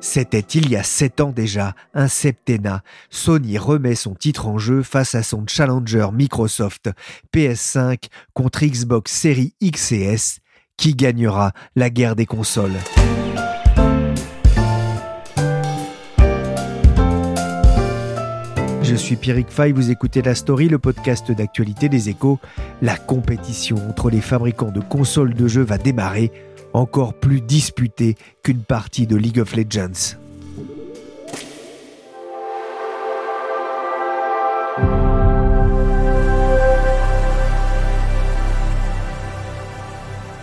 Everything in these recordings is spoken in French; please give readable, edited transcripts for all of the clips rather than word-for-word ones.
C'était il y a 7 ans déjà, un septennat. Sony remet son titre en jeu face à son challenger Microsoft. PS5 contre Xbox Series X et S. Qui gagnera la guerre des consoles ? Je suis Pierrick Fay, vous écoutez La Story, le podcast d'actualité des Echos. La compétition entre les fabricants de consoles de jeux va démarrer. Encore plus disputée qu'une partie de League of Legends.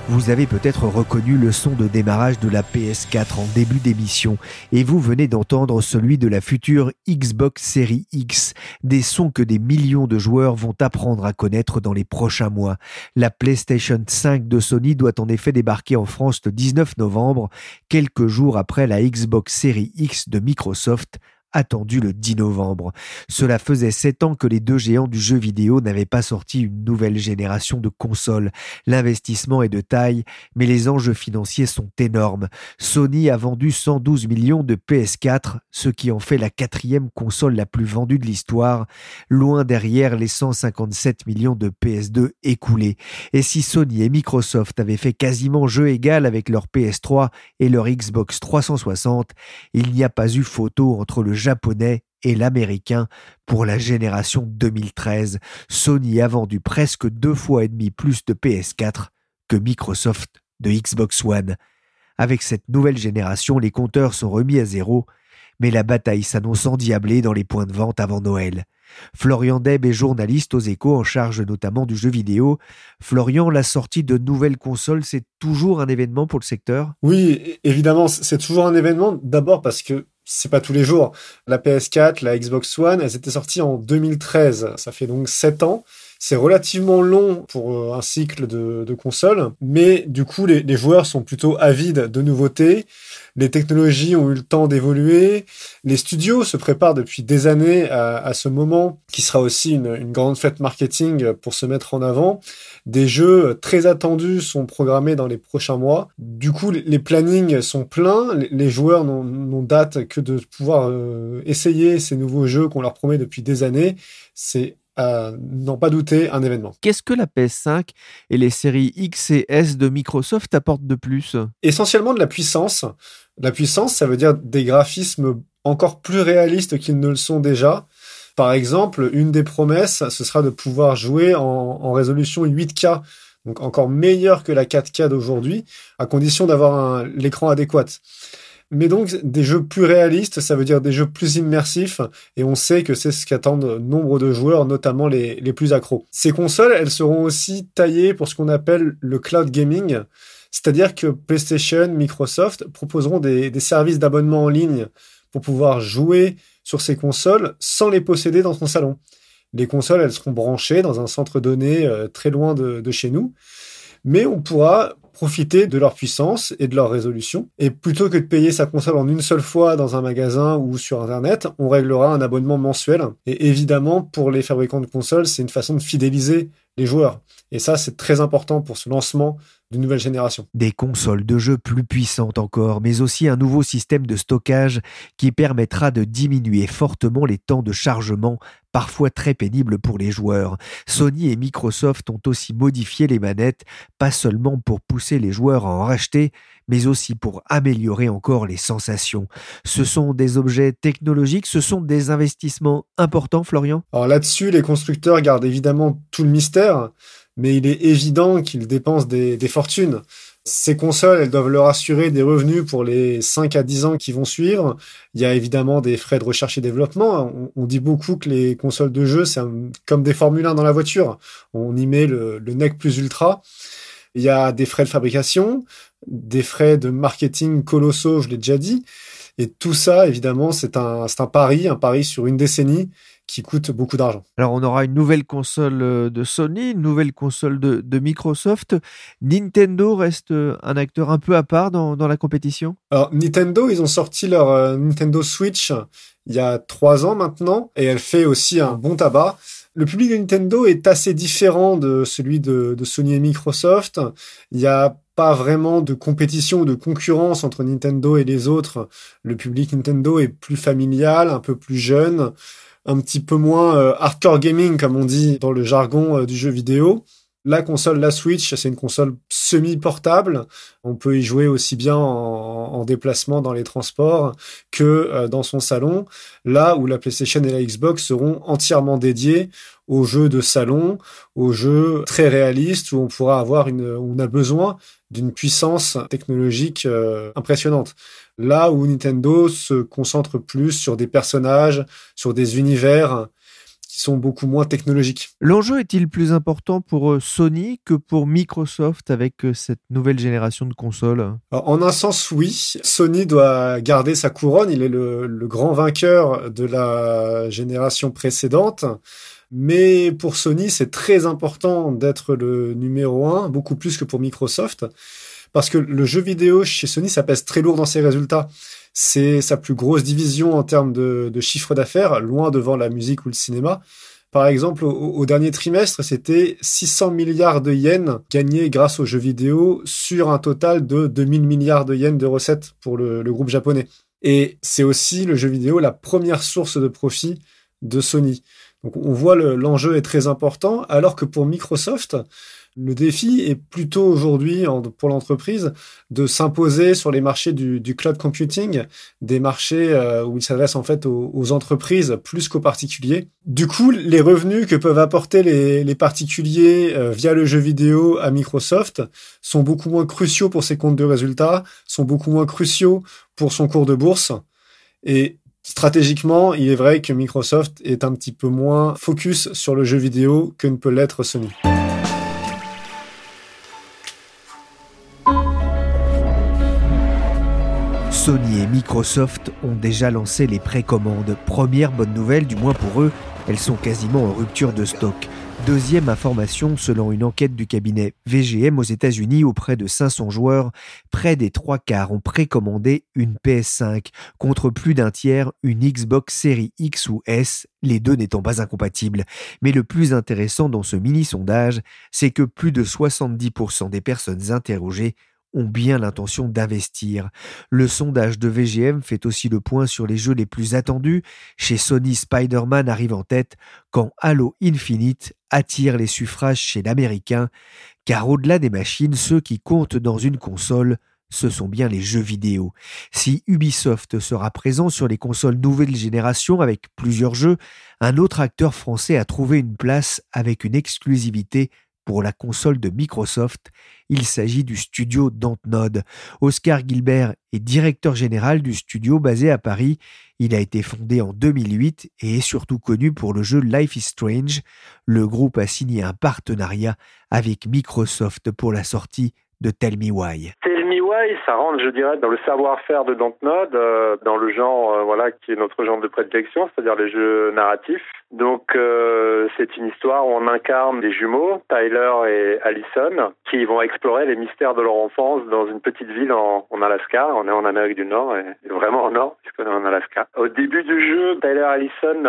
Vous avez peut-être reconnu le son de démarrage de la PS4 en début d'émission et vous venez d'entendre celui de la future Xbox Series X, des sons que des millions de joueurs vont apprendre à connaître dans les prochains mois. La PlayStation 5 de Sony doit en effet débarquer en France le 19 novembre, quelques jours après la Xbox Series X de Microsoft, attendu le 10 novembre. Cela faisait 7 ans que les deux géants du jeu vidéo n'avaient pas sorti une nouvelle génération de consoles. L'investissement est de taille, mais les enjeux financiers sont énormes. Sony a vendu 112 millions de PS4, ce qui en fait la 4e console la plus vendue de l'histoire, loin derrière les 157 millions de PS2 écoulés. Et si Sony et Microsoft avaient fait quasiment jeu égal avec leur PS3 et leur Xbox 360, il n'y a pas eu photo entre le japonais et l'américain pour la génération 2013. Sony a vendu presque 2,5 fois plus de PS4 que Microsoft de Xbox One. Avec cette nouvelle génération, les compteurs sont remis à zéro, mais la bataille s'annonce endiablée dans les points de vente avant Noël. Florian Dèbes est journaliste aux Echos en charge notamment du jeu vidéo. Florian, la sortie de nouvelles consoles, c'est toujours un événement pour le secteur ? Oui, évidemment, c'est toujours un événement. D'abord parce que c'est pas tous les jours. La PS4, la Xbox One, elles étaient sorties en 2013. Ça fait donc 7 ans. C'est relativement long pour un cycle de consoles, mais du coup, les joueurs sont plutôt avides de nouveautés. Les technologies ont eu le temps d'évoluer. Les studios se préparent depuis des années à ce moment, qui sera aussi une grande fête marketing pour se mettre en avant. Des jeux très attendus sont programmés dans les prochains mois. Du coup, les plannings sont pleins. Les joueurs n'ont date que de pouvoir essayer ces nouveaux jeux qu'on leur promet depuis des années. C'est n'en pas douter un événement. Qu'est-ce que la PS5 et les séries X et S de Microsoft apportent de plus ? Essentiellement de la puissance. La puissance, ça veut dire des graphismes encore plus réalistes qu'ils ne le sont déjà. Par exemple, une des promesses, ce sera de pouvoir jouer en résolution 8K, donc encore meilleur que la 4K d'aujourd'hui, à condition d'avoir l'écran adéquat. Mais donc, des jeux plus réalistes, ça veut dire des jeux plus immersifs, et on sait que c'est ce qu'attendent nombre de joueurs, notamment les plus accros. Ces consoles, elles seront aussi taillées pour ce qu'on appelle le cloud gaming, c'est-à-dire que PlayStation, Microsoft proposeront des services d'abonnement en ligne pour pouvoir jouer sur ces consoles sans les posséder dans son salon. Les consoles, elles seront branchées dans un centre donné très loin de chez nous, mais on pourra profiter de leur puissance et de leur résolution. Et plutôt que de payer sa console en une seule fois dans un magasin ou sur Internet, on réglera un abonnement mensuel. Et évidemment, pour les fabricants de consoles, c'est une façon de fidéliser les joueurs. Et ça, c'est très important pour ce lancement d'une nouvelle génération. Des consoles de jeux plus puissantes encore, mais aussi un nouveau système de stockage qui permettra de diminuer fortement les temps de chargement, parfois très pénibles pour les joueurs. Sony et Microsoft ont aussi modifié les manettes, pas seulement pour pousser les joueurs à en racheter, mais aussi pour améliorer encore les sensations. Ce sont des objets technologiques, ce sont des investissements importants, Florian ? Alors là-dessus, les constructeurs gardent évidemment tout le mystère, mais il est évident qu'ils dépensent des fortunes. Ces consoles, elles doivent leur assurer des revenus pour les 5 à 10 ans qui vont suivre. Il y a évidemment des frais de recherche et développement. On dit beaucoup que les consoles de jeu, c'est comme des Formule 1 dans la voiture. On y met le nec plus ultra. Il y a des frais de fabrication, des frais de marketing colossaux, je l'ai déjà dit. Et tout ça, évidemment, c'est un pari sur une décennie qui coûte beaucoup d'argent. Alors, on aura une nouvelle console de Sony, une nouvelle console de Microsoft. Nintendo reste un acteur un peu à part dans la compétition. Alors, Nintendo, ils ont sorti leur Nintendo Switch il y a 3 ans maintenant, et elle fait aussi un bon tabac. Le public de Nintendo est assez différent de celui de Sony et Microsoft. Il y a pas vraiment de compétition ou de concurrence entre Nintendo et les autres. Le public Nintendo est plus familial, un peu plus jeune, un petit peu moins hardcore gaming, comme on dit dans le jargon du jeu vidéo. La console, la Switch, c'est une console semi-portable. On peut y jouer aussi bien en déplacement dans les transports que dans son salon, là où la PlayStation et la Xbox seront entièrement dédiées aux jeux de salon, aux jeux très réalistes où on a besoin d'une puissance technologique impressionnante. Là où Nintendo se concentre plus sur des personnages, sur des univers qui sont beaucoup moins technologiques. L'enjeu est-il plus important pour Sony que pour Microsoft avec cette nouvelle génération de consoles ? En un sens, oui. Sony doit garder sa couronne. Il est le grand vainqueur de la génération précédente. Mais pour Sony, c'est très important d'être le numéro 1, beaucoup plus que pour Microsoft. Parce que le jeu vidéo chez Sony, ça pèse très lourd dans ses résultats. C'est sa plus grosse division en termes de chiffre d'affaires, loin devant la musique ou le cinéma. Par exemple, au dernier trimestre, c'était 600 milliards de yens gagnés grâce aux jeux vidéo sur un total de 2000 milliards de yens de recettes pour le groupe japonais. Et c'est aussi, le jeu vidéo, la première source de profit de Sony. Donc on voit l'enjeu est très important, alors que pour Microsoft, le défi est plutôt aujourd'hui pour l'entreprise de s'imposer sur les marchés du cloud computing, des marchés où il s'adresse en fait aux entreprises plus qu'aux particuliers. Du coup, les revenus que peuvent apporter les particuliers via le jeu vidéo à Microsoft sont beaucoup moins cruciaux pour ses comptes de résultats, sont beaucoup moins cruciaux pour son cours de bourse. Et stratégiquement, il est vrai que Microsoft est un petit peu moins focus sur le jeu vidéo que ne peut l'être Sony. Sony et Microsoft ont déjà lancé les précommandes. Première bonne nouvelle, du moins pour eux, elles sont quasiment en rupture de stock. Deuxième information, selon une enquête du cabinet VGM aux États-Unis auprès de 500 joueurs, près des 3/4 ont précommandé une PS5, contre plus d'un tiers une Xbox Series X ou S, les deux n'étant pas incompatibles. Mais le plus intéressant dans ce mini-sondage, c'est que plus de 70% des personnes interrogées ont bien l'intention d'investir. Le sondage de VGM fait aussi le point sur les jeux les plus attendus. Chez Sony, Spider-Man arrive en tête quand Halo Infinite attire les suffrages chez l'Américain, car au-delà des machines, ceux qui comptent dans une console, ce sont bien les jeux vidéo. Si Ubisoft sera présent sur les consoles nouvelle génération avec plusieurs jeux, un autre acteur français a trouvé une place avec une exclusivité pour la console de Microsoft. Il s'agit du studio Dontnod. Oskar Guilbert est directeur général du studio basé à Paris. Il a été fondé en 2008 et est surtout connu pour le jeu Life is Strange. Le groupe a signé un partenariat avec Microsoft pour la sortie de Tell Me Why. Tell Me Why, ça rentre, je dirais, dans le savoir-faire de Dontnod, dans le genre qui est notre genre de prédilection, c'est-à-dire les jeux narratifs. Donc c'est une histoire où on incarne des jumeaux, Tyler et Allison, qui vont explorer les mystères de leur enfance dans une petite ville en Alaska. On est en Amérique du Nord, et vraiment en Nord, puisqu'on est en Alaska. Au début du jeu, Tyler et Allison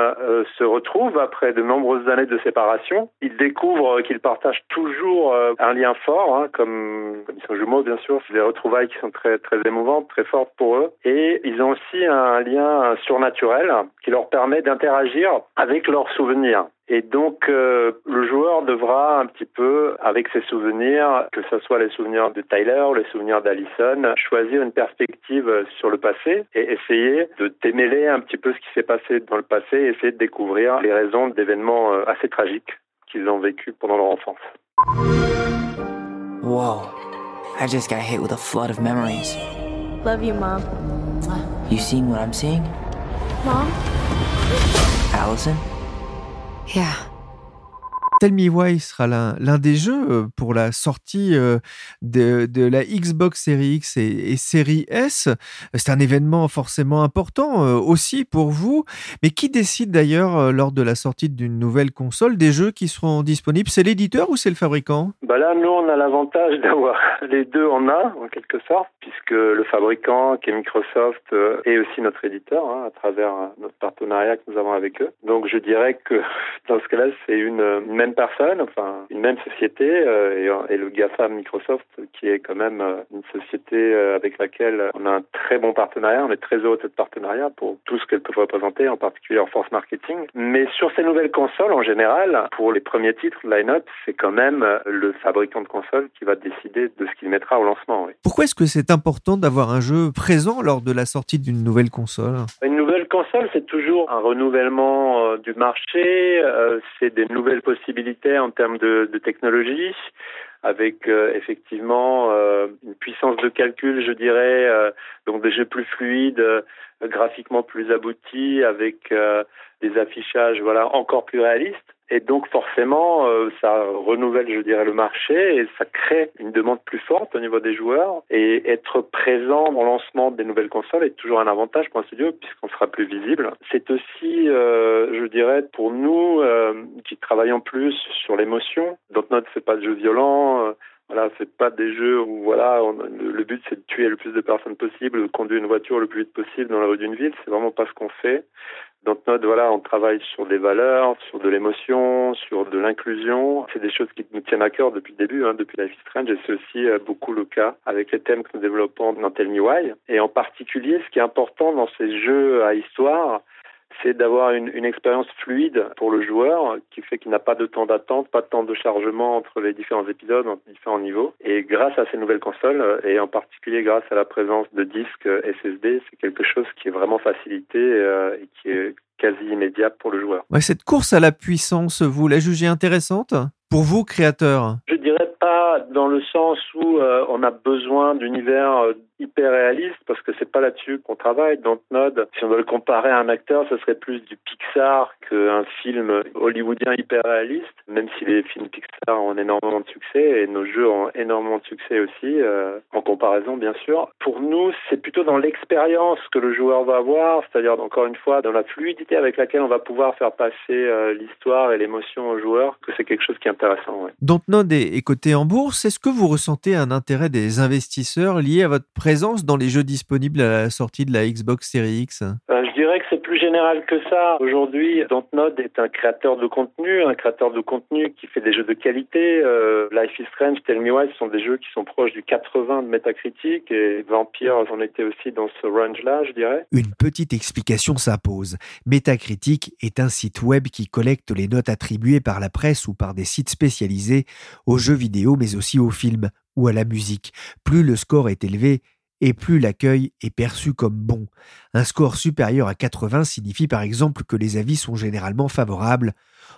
se retrouvent après de nombreuses années de séparation. Ils découvrent qu'ils partagent toujours un lien fort, comme ils sont jumeaux bien sûr. C'est des retrouvailles qui sont très, très émouvantes, très fortes pour eux. Et ils ont aussi un lien surnaturel qui leur permet d'interagir avec leurs souvenirs. Et donc, le joueur devra un petit peu, avec ses souvenirs, que ce soit les souvenirs de Tyler ou les souvenirs d'Allison, choisir une perspective sur le passé et essayer de démêler un petit peu ce qui s'est passé dans le passé et essayer de découvrir les raisons d'événements assez tragiques qu'ils ont vécu pendant leur enfance. Wow, I just got hit with a flood of memories. Love you, Mom. You seeing what I'm seeing? Mom? Allison? Yeah. Tell Me Why sera l'un des jeux pour la sortie de la Xbox Series X et Series S. C'est un événement forcément important aussi pour vous. Mais qui décide d'ailleurs, lors de la sortie d'une nouvelle console, des jeux qui seront disponibles? C'est l'éditeur ou c'est le fabricant? Là, nous, on a l'avantage d'avoir les deux en un, en quelque sorte, puisque le fabricant, qui est Microsoft, est aussi notre éditeur, à travers notre partenariat que nous avons avec eux. Donc, je dirais que dans ce cas-là, c'est une même personne, enfin une même société et le GAFA Microsoft qui est quand même une société avec laquelle on a un très bon partenariat. On est très heureux de cette partenariat pour tout ce qu'elle peut représenter, en particulier en force marketing. Mais sur ces nouvelles consoles, en général, pour les premiers titres de line-up, c'est quand même le fabricant de consoles qui va décider de ce qu'il mettra au lancement. Oui. Pourquoi est-ce que c'est important d'avoir un jeu présent lors de la sortie d'une nouvelle console? Une nouvelle console, c'est toujours un renouvellement du marché, c'est des nouvelles possibilités en termes de technologie, avec effectivement une puissance de calcul, je dirais, donc des jeux plus fluides, graphiquement plus aboutis, avec des affichages encore plus réalistes. Et donc forcément, ça renouvelle, je dirais, le marché et ça crée une demande plus forte au niveau des joueurs. Et être présent dans le lancement des nouvelles consoles est toujours un avantage pour un studio puisqu'on sera plus visible. C'est aussi, je dirais, pour nous qui travaillons plus sur l'émotion. Dontnod, c'est pas de jeu violent. C'est pas des jeux où le but c'est de tuer le plus de personnes possible, de conduire une voiture le plus vite possible dans la rue d'une ville. C'est vraiment pas ce qu'on fait. Dontnod, on travaille sur des valeurs, sur de l'émotion, sur de l'inclusion. C'est des choses qui nous tiennent à cœur depuis le début, depuis Life is Strange, et c'est aussi beaucoup le cas avec les thèmes que nous développons dans Tell Me Why. Et en particulier, ce qui est important dans ces jeux à histoire, c'est d'avoir une expérience fluide pour le joueur qui fait qu'il n'a pas de temps d'attente, pas de temps de chargement entre les différents épisodes, entre différents niveaux. Et grâce à ces nouvelles consoles, et en particulier grâce à la présence de disques SSD, c'est quelque chose qui est vraiment facilité et qui est quasi immédiat pour le joueur. Ouais, cette course à la puissance, vous la jugez intéressante pour vous, créateurs? Je dirais pas dans le sens où on a besoin d'univers hyper réaliste, parce que c'est pas là-dessus qu'on travaille. Dontnod, si on doit le comparer à un acteur, ce serait plus du Pixar qu'un film hollywoodien hyper réaliste, même si les films Pixar ont énormément de succès et nos jeux ont énormément de succès aussi, en comparaison bien sûr. Pour nous, c'est plutôt dans l'expérience que le joueur va avoir, c'est-à-dire encore une fois dans la fluidité avec laquelle on va pouvoir faire passer l'histoire et l'émotion au joueur, que c'est quelque chose qui est intéressant. Ouais. Dontnod est coté en bourse. Est-ce que vous ressentez un intérêt des investisseurs lié à votre présence dans les jeux disponibles à la sortie de la Xbox Series X? Je dirais que c'est plus général que ça. Aujourd'hui, Dontnod est un créateur de contenu qui fait des jeux de qualité. Life is Strange, Tell Me Why, ce sont des jeux qui sont proches du 80 de Metacritic, et Vampire en était aussi dans ce range-là, je dirais. Une petite explication s'impose. Metacritic est un site web qui collecte les notes attribuées par la presse ou par des sites spécialisés aux jeux vidéo, mais aussi aux films ou à la musique. Plus le score est élevé, et plus l'accueil est perçu comme bon. Un score supérieur à 80 signifie par exemple que les avis sont généralement favorables.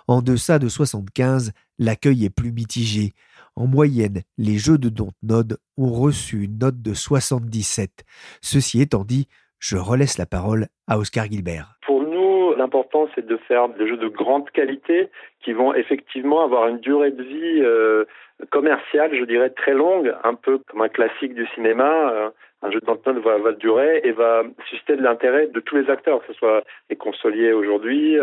En deçà de 75, l'accueil est plus mitigé. En moyenne, les jeux de Dontnod ont reçu une note de 77. Ceci étant dit, je relaisse la parole à Oskar Guilbert. Pour nous, l'important c'est de faire des jeux de grande qualité qui vont effectivement avoir une durée de vie commerciale, je dirais, très longue, un peu comme un classique du cinéma. Un jeu de Dontnod va durer et va susciter de l'intérêt de tous les acteurs, que ce soit les consoliers aujourd'hui,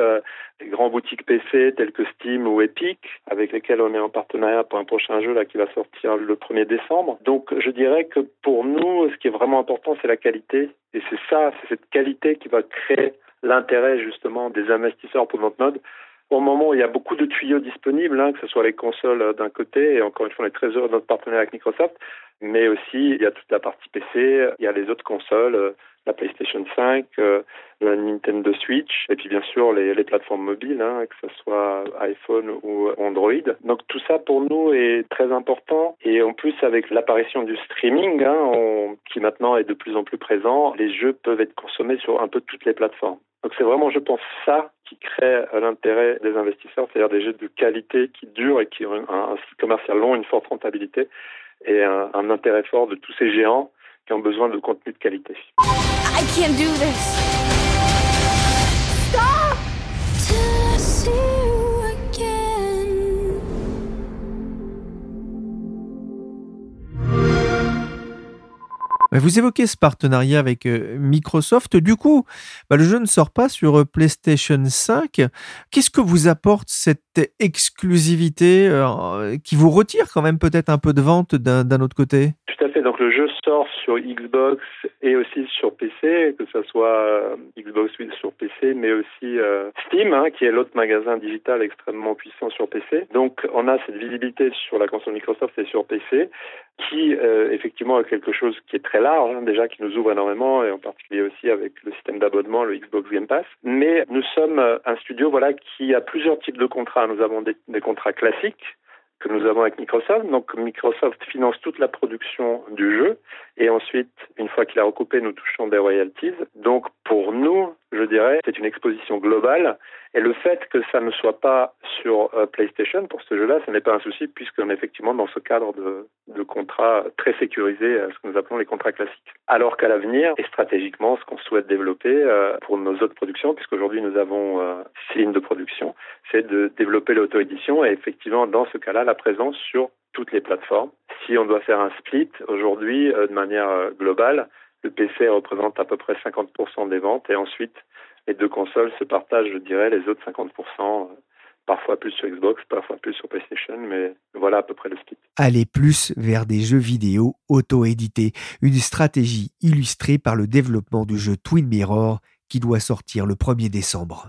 les grands boutiques PC telles que Steam ou Epic, avec lesquels on est en partenariat pour un prochain jeu qui va sortir le 1er décembre. Donc je dirais que pour nous, ce qui est vraiment important, c'est la qualité. Et c'est cette qualité qui va créer l'intérêt justement des investisseurs pour Dontnod. Au moment où il y a beaucoup de tuyaux disponibles, que ce soit les consoles d'un côté, et encore une fois, on est très heureux de notre partenariat avec Microsoft, mais aussi il y a toute la partie PC, il y a les autres consoles, la PlayStation 5, la Nintendo Switch, et puis bien sûr les plateformes mobiles, que ce soit iPhone ou Android. Donc tout ça pour nous est très important, et en plus avec l'apparition du streaming, qui maintenant est de plus en plus présent, les jeux peuvent être consommés sur un peu toutes les plateformes. Donc c'est vraiment, je pense, ça qui crée l'intérêt des investisseurs, c'est-à-dire des jeux de qualité qui durent et qui ont un cycle commercial long, une forte rentabilité, et un intérêt fort de tous ces géants qui ont besoin de contenu de qualité. I can't do this. Stop. Till I see you again. Vous évoquez ce partenariat avec Microsoft. Du coup, le jeu ne sort pas sur PlayStation 5. Qu'est-ce que vous apporte cette exclusivité qui vous retire quand même peut-être un peu de vente d'un autre côté ? Tout à fait. Donc le jeu sort sur Xbox et aussi sur PC, que ce soit Xbox One sur PC, mais aussi Steam, qui est l'autre magasin digital extrêmement puissant sur PC. Donc on a cette visibilité sur la console Microsoft et sur PC, qui effectivement a quelque chose qui est très large, déjà qui nous ouvre énormément, et en particulier aussi avec le système d'abonnement, le Xbox Game Pass. Mais nous sommes un studio qui a plusieurs types de contrats. Nous avons des contrats classiques, que nous avons avec Microsoft. Donc Microsoft finance toute la production du jeu et ensuite, une fois qu'il a recoupé, nous touchons des royalties. Donc pour nous, je dirais, c'est une exposition globale et le fait que ça ne soit pas sur PlayStation pour ce jeu-là, ce n'est pas un souci puisqu'on est effectivement dans ce cadre de contrats très sécurisés, ce que nous appelons les contrats classiques. Alors qu'à l'avenir, et stratégiquement, ce qu'on souhaite développer pour nos autres productions, puisqu'aujourd'hui nous avons six lignes de production, c'est de développer l'auto-édition et effectivement, dans ce cas-là, la présence sur toutes les plateformes. Si on doit faire un split, aujourd'hui, de manière globale, le PC représente à peu près 50% des ventes et ensuite, les deux consoles se partagent, je dirais, les autres 50%, parfois plus sur Xbox, parfois plus sur PlayStation, mais voilà à peu près le split. Aller plus vers des jeux vidéo auto-édités, une stratégie illustrée par le développement du jeu Twin Mirror qui doit sortir le 1er décembre.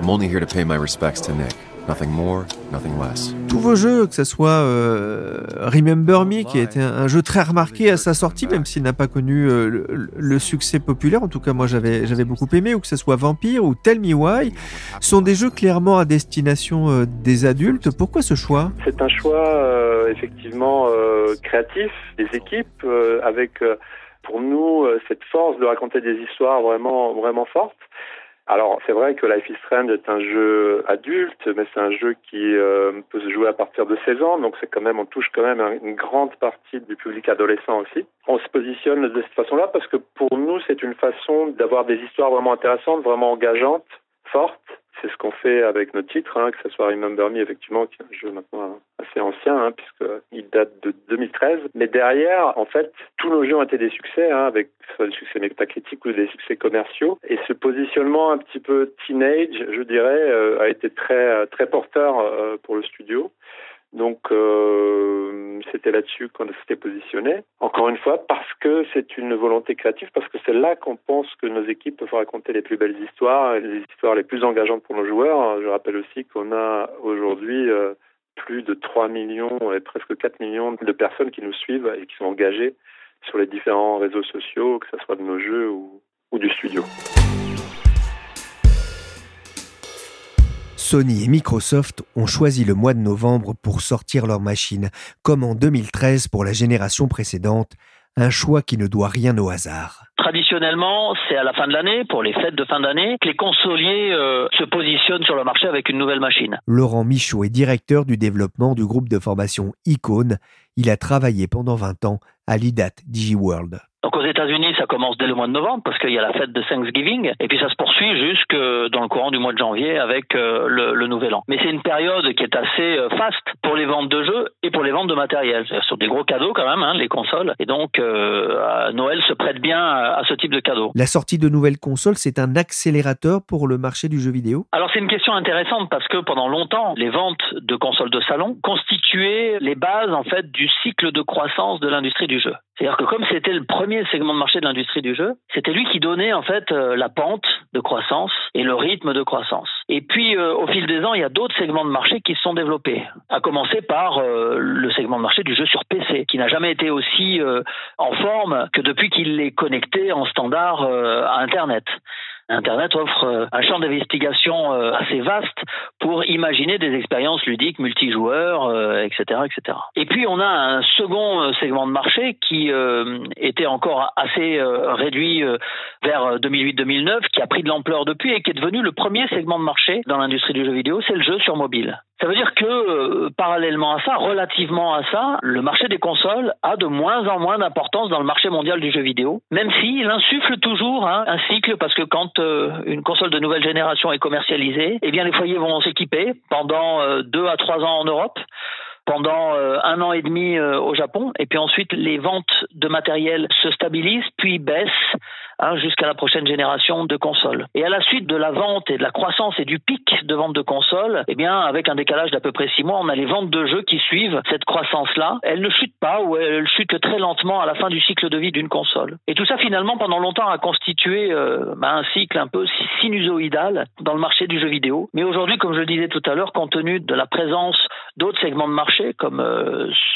I'm only here to pay my respects to Nick. Nothing more, nothing less. Tous vos jeux, que ce soit Remember Me, qui a été un jeu très remarqué à sa sortie, même s'il n'a pas connu le succès populaire, en tout cas moi j'avais beaucoup aimé, ou que ce soit Vampire ou Tell Me Why, sont des jeux clairement à destination des adultes. Pourquoi ce choix ? C'est un choix effectivement créatif des équipes, avec pour nous cette force de raconter des histoires vraiment, vraiment fortes. Alors, c'est vrai que Life is Strange est un jeu adulte, mais c'est un jeu qui peut se jouer à partir de 16 ans, donc c'est quand même, on touche quand même une grande partie du public adolescent aussi. On se positionne de cette façon-là parce que pour nous, c'est une façon d'avoir des histoires vraiment intéressantes, vraiment engageantes, fortes. C'est ce qu'on fait avec nos titres, que ce soit Remember Me, effectivement, qui est un jeu maintenant assez ancien, puisqu'il date de 2013. Mais derrière, en fait, tous nos jeux ont été des succès, avec soit des succès métacritiques ou des succès commerciaux. Et ce positionnement un petit peu teenage, je dirais, a été très, très porteur pour le studio. Donc, c'était là-dessus qu'on s'était positionné. Encore une fois, parce que c'est une volonté créative, parce que c'est là qu'on pense que nos équipes peuvent raconter les plus belles histoires, les histoires les plus engageantes pour nos joueurs. Je rappelle aussi qu'on a aujourd'hui plus de 3 millions et presque 4 millions de personnes qui nous suivent et qui sont engagées sur les différents réseaux sociaux, que ce soit de nos jeux ou du studio. Sony et Microsoft ont choisi le mois de novembre pour sortir leurs machines, comme en 2013 pour la génération précédente, un choix qui ne doit rien au hasard. Traditionnellement, c'est à la fin de l'année, pour les fêtes de fin d'année, que les consoliers se positionnent sur le marché avec une nouvelle machine. Laurent Michaud est directeur du développement du groupe de formation Icône. Il a travaillé pendant 20 ans à l'IDAT DigiWorld. Donc aux États-Unis, ça commence dès le mois de novembre parce qu'il y a la fête de Thanksgiving et puis ça se poursuit jusque dans le courant du mois de janvier avec le Nouvel An. Mais c'est une période qui est assez faste pour les ventes de jeux et pour les ventes de matériel. Ce sont des gros cadeaux quand même, les consoles. Et donc Noël se prête bien à ce type de cadeaux. La sortie de nouvelles consoles, c'est un accélérateur pour le marché du jeu vidéo ? Alors c'est une question intéressante parce que pendant longtemps, les ventes de consoles de salon constituaient les bases en fait du cycle de croissance de l'industrie du jeu. C'est-à-dire que comme c'était le premier segment de marché de l'industrie du jeu, c'était lui qui donnait en fait la pente de croissance et le rythme de croissance. Et puis au fil des ans, il y a d'autres segments de marché qui se sont développés, à commencer par le segment de marché du jeu sur PC, qui n'a jamais été aussi en forme que depuis qu'il est connecté en standard à Internet. Internet offre un champ d'investigation assez vaste pour imaginer des expériences ludiques, multijoueurs, etc., etc. Et puis, on a un second segment de marché qui était encore assez réduit vers 2008-2009, qui a pris de l'ampleur depuis et qui est devenu le premier segment de marché dans l'industrie du jeu vidéo, c'est le jeu sur mobile. Ça veut dire que, parallèlement à ça, relativement à ça, le marché des consoles a de moins en moins d'importance dans le marché mondial du jeu vidéo, même s'il insuffle toujours un cycle, parce que quand une console de nouvelle génération est commercialisée, eh bien les foyers vont s'équiper pendant 2 à 3 ans en Europe, pendant 1 an et demi au Japon, et puis ensuite les ventes de matériel se stabilisent, puis baissent, jusqu'à la prochaine génération de consoles. Et à la suite de la vente et de la croissance et du pic de vente de consoles, eh bien, avec un décalage d'à peu près 6 mois, on a les ventes de jeux qui suivent cette croissance-là. Elles ne chutent pas ou elles chutent très lentement à la fin du cycle de vie d'une console. Et tout ça, finalement, pendant longtemps, a constitué un cycle un peu sinusoïdal dans le marché du jeu vidéo. Mais aujourd'hui, comme je le disais tout à l'heure, compte tenu de la présence d'autres segments de marché, comme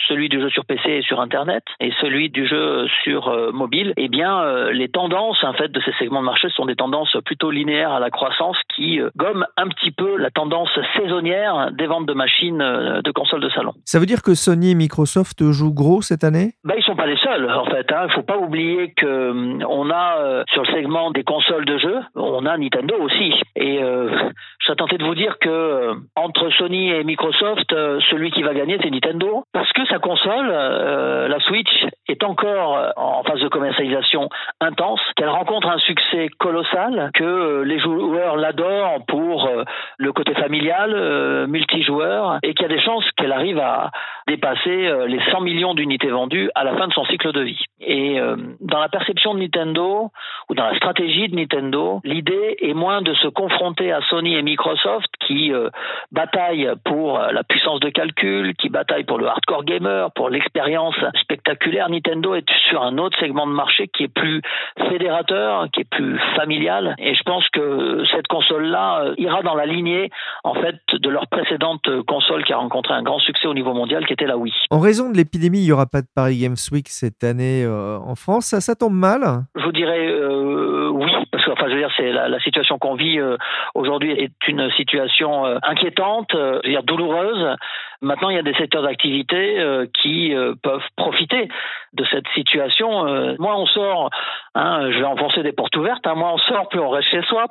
celui du jeu sur PC et sur Internet, et celui du jeu sur mobile, eh bien, les tendances en fait de ces segments de marché sont des tendances plutôt linéaires à la croissance qui gomment un petit peu la tendance saisonnière des ventes de machines, de consoles de salon. Ça veut dire que Sony et Microsoft jouent gros cette année ? Ben, ils ne sont pas les seuls en fait. Il ne faut pas oublier qu'on a sur le segment des consoles de jeux, on a Nintendo aussi. Et je serais tenté de vous dire que entre Sony et Microsoft, celui qui va gagner c'est Nintendo, parce que sa console, la Switch, est encore en phase de commercialisation intense, qu'elle rencontre un succès colossal, que les joueurs l'adorent pour le côté familial, multijoueur, et qu'il y a des chances qu'elle arrive à dépasser les 100 millions d'unités vendues à la fin de son cycle de vie. Et dans la perception de Nintendo, ou dans la stratégie de Nintendo, l'idée est moins de se confronter à Sony et Microsoft qui bataillent pour la puissance de calcul, qui bataillent pour le hardcore gamer, pour l'expérience spectaculaire. Nintendo est sur un autre segment de marché qui est plus fédérateur, qui est plus familial, et je pense que cette console-là ira dans la lignée en fait de leur précédente console qui a rencontré un grand succès au niveau mondial, qui était la Wii. En raison de l'épidémie, il n'y aura pas de Paris Games Week cette année en France, ça tombe mal ? Je vous dirais oui, parce que je veux dire, c'est la situation qu'on vit aujourd'hui est une situation inquiétante, je veux dire douloureuse. Maintenant, il y a des secteurs d'activité qui peuvent profiter de cette situation. Moins on sort, je vais enfoncer des portes ouvertes, moins on sort, plus on reste chez soi,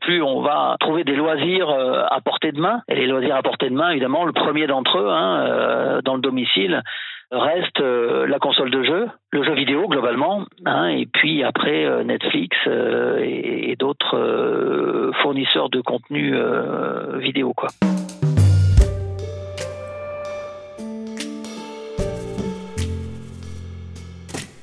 plus on va trouver des loisirs à portée de main. Et les loisirs à portée de main, évidemment, le premier d'entre eux, dans le domicile, reste la console de jeu, le jeu vidéo globalement, et puis après Netflix et d'autres fournisseurs de contenu vidéo, quoi.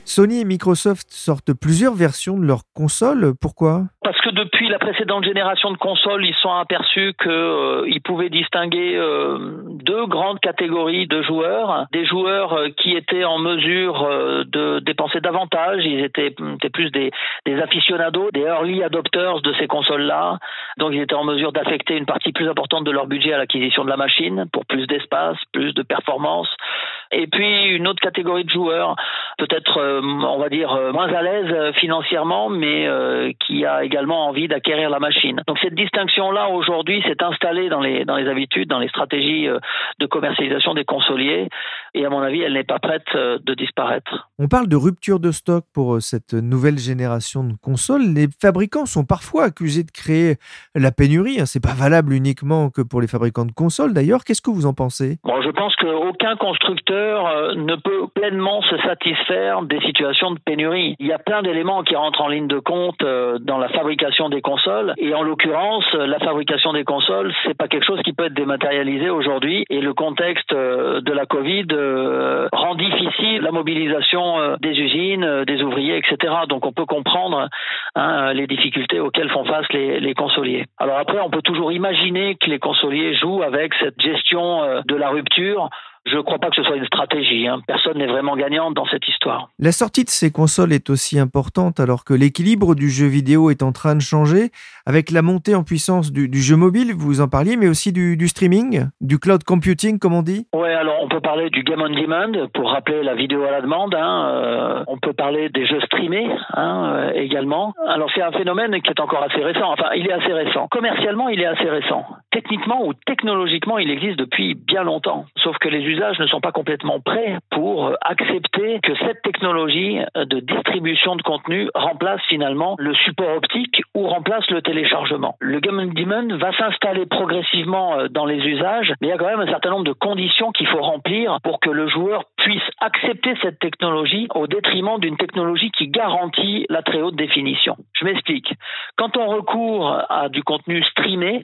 Sony et Microsoft sortent plusieurs versions de leurs consoles. Pourquoi ? Parce que depuis la précédente génération de consoles, ils se sont aperçus qu'ils pouvaient distinguer deux grandes catégories de joueurs. Des joueurs qui étaient en mesure de dépenser davantage. Ils étaient plus des aficionados, des early adopters de ces consoles-là. Donc ils étaient en mesure d'affecter une partie plus importante de leur budget à l'acquisition de la machine pour plus d'espace, plus de performance. Et puis une autre catégorie de joueurs, peut-être on va dire moins à l'aise financièrement, mais qui a également envie d'acquérir la machine. Donc cette distinction-là aujourd'hui s'est installée dans les habitudes, dans les stratégies de commercialisation des consoliers, et à mon avis elle n'est pas prête de disparaître. On parle de rupture de stock pour cette nouvelle génération de consoles. Les fabricants sont parfois accusés de créer la pénurie. C'est pas valable uniquement que pour les fabricants de consoles d'ailleurs. Qu'est-ce que vous en pensez ? Bon, je pense qu'aucun constructeur ne peut pleinement se satisfaire des situations de pénurie. Il y a plein d'éléments qui rentrent en ligne de compte dans la fabrication des consoles, et en l'occurrence, la fabrication des consoles, c'est pas quelque chose qui peut être dématérialisé aujourd'hui, et le contexte de la Covid rend difficile la mobilisation des usines, des ouvriers, etc. Donc on peut comprendre les difficultés auxquelles font face les consoliers. Alors après, on peut toujours imaginer que les consoliers jouent avec cette gestion de la rupture. Je ne crois pas que ce soit une stratégie. Personne n'est vraiment gagnant dans cette histoire. La sortie de ces consoles est aussi importante alors que l'équilibre du jeu vidéo est en train de changer avec la montée en puissance du jeu mobile, vous en parliez, mais aussi du streaming, du cloud computing, comme on dit. Oui, alors on peut parler du game on demand, pour rappeler la vidéo à la demande. On peut parler des jeux streamés également. Alors c'est un phénomène qui est encore assez récent. Commercialement, il est assez récent. techniquement ou technologiquement, il existe depuis bien longtemps. Sauf que les usages ne sont pas complètement prêts pour accepter que cette technologie de distribution de contenu remplace finalement le support optique ou remplace le téléchargement. Le Game & Demon va s'installer progressivement dans les usages, mais il y a quand même un certain nombre de conditions qu'il faut remplir pour que le joueur puisse accepter cette technologie au détriment d'une technologie qui garantit la très haute définition. Je m'explique. Quand on recourt à du contenu streamé,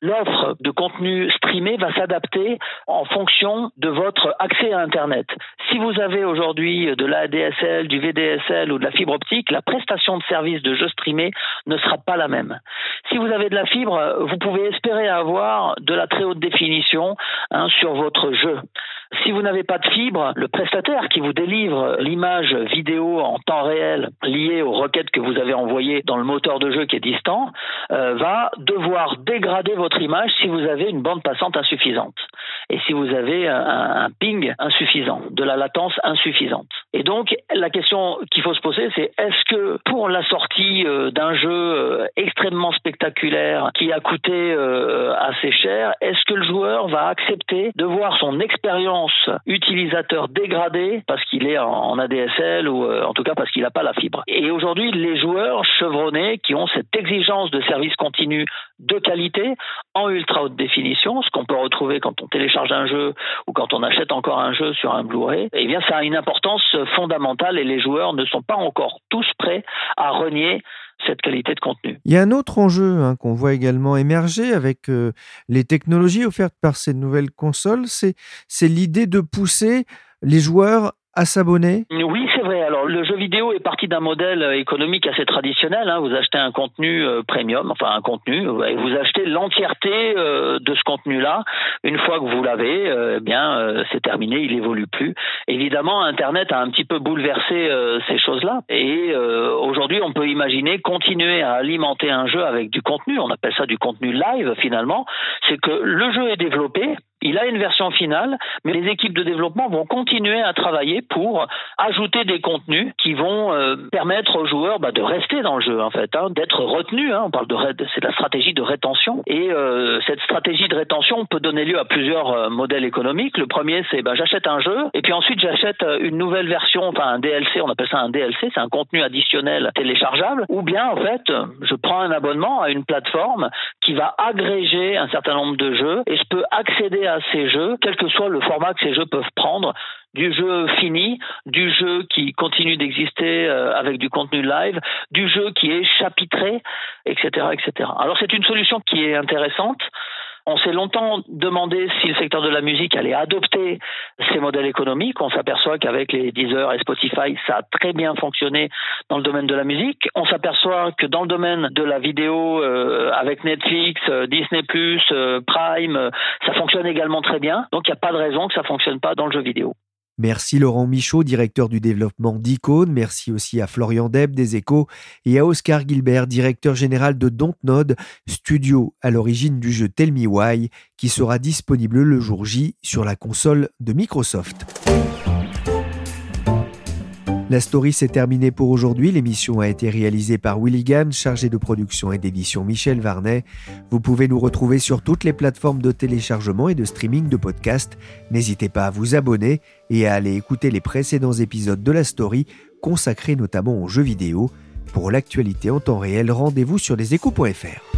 l'offre de contenu streamé va s'adapter en fonction de votre accès à Internet. Si vous avez aujourd'hui de l'ADSL, du VDSL ou de la fibre optique, la prestation de service de jeux streamés ne sera pas la même. Si vous avez de la fibre, vous pouvez espérer avoir de la très haute définition sur votre jeu. Si vous n'avez pas de fibre, le prestataire qui vous délivre l'image vidéo en temps réel liée aux requêtes que vous avez envoyées dans le moteur de jeu qui est distant, va devoir dégrader votre image si vous avez une bande passante insuffisante et si vous avez un ping insuffisant, de la latence insuffisante. Et donc, la question qu'il faut se poser, c'est est-ce que pour la sortie d'un jeu extrêmement spectaculaire qui a coûté assez cher, est-ce que le joueur va accepter de voir son expérience utilisateur dégradé parce qu'il est en ADSL ou en tout cas parce qu'il n'a pas la fibre. Et aujourd'hui, les joueurs chevronnés qui ont cette exigence de service continu de qualité en ultra haute définition, ce qu'on peut retrouver quand on télécharge un jeu ou quand on achète encore un jeu sur un Blu-ray, eh bien ça a une importance fondamentale et les joueurs ne sont pas encore tous prêts à renier cette qualité de contenu. Il y a un autre enjeu qu'on voit également émerger avec les technologies offertes par ces nouvelles consoles, c'est l'idée de pousser les joueurs à s'abonner. Oui, c'est vrai. Alors, le jeu vidéo est parti d'un modèle économique assez traditionnel. Vous achetez un contenu premium, et vous achetez l'entièreté de ce contenu-là. Une fois que vous l'avez, c'est terminé, il évolue plus. Évidemment, Internet a un petit peu bouleversé ces choses-là. Et aujourd'hui, on peut imaginer continuer à alimenter un jeu avec du contenu. On appelle ça du contenu live, finalement. C'est que le jeu est développé, il a une version finale, mais les équipes de développement vont continuer à travailler pour ajouter des contenus qui vont permettre aux joueurs de rester dans le jeu, en fait, d'être retenus. On parle c'est de la stratégie de rétention. Et cette stratégie de rétention peut donner lieu à plusieurs modèles économiques. Le premier, c'est j'achète un jeu, et puis ensuite j'achète une nouvelle version, un DLC, on appelle ça un DLC, c'est un contenu additionnel téléchargeable. Ou bien, en fait, je prends un abonnement à une plateforme qui va agréger un certain nombre de jeux, et je peux accéder à ces jeux, quel que soit le format que ces jeux peuvent prendre, du jeu fini, du jeu qui continue d'exister avec du contenu live, du jeu qui est chapitré, etc., etc. Alors c'est une solution qui est intéressante. On s'est longtemps demandé si le secteur de la musique allait adopter ces modèles économiques. On s'aperçoit qu'avec les Deezer et Spotify, ça a très bien fonctionné dans le domaine de la musique. On s'aperçoit que dans le domaine de la vidéo, avec Netflix, Disney+, Prime, ça fonctionne également très bien. Donc, il n'y a pas de raison que ça ne fonctionne pas dans le jeu vidéo. Merci Laurent Michaud, directeur du développement d'Icône. Merci aussi à Florian Dèbes des Echos et à Oskar Guilbert, directeur général de Dontnod, studio à l'origine du jeu Tell Me Why, qui sera disponible le jour J sur la console de Microsoft. La Story s'est terminée pour aujourd'hui. L'émission a été réalisée par Willy Gann, chargé de production et d'édition Michel Varnet. Vous pouvez nous retrouver sur toutes les plateformes de téléchargement et de streaming de podcasts. N'hésitez pas à vous abonner et à aller écouter les précédents épisodes de La Story, consacrés notamment aux jeux vidéo. Pour l'actualité en temps réel, rendez-vous sur leséchos.fr.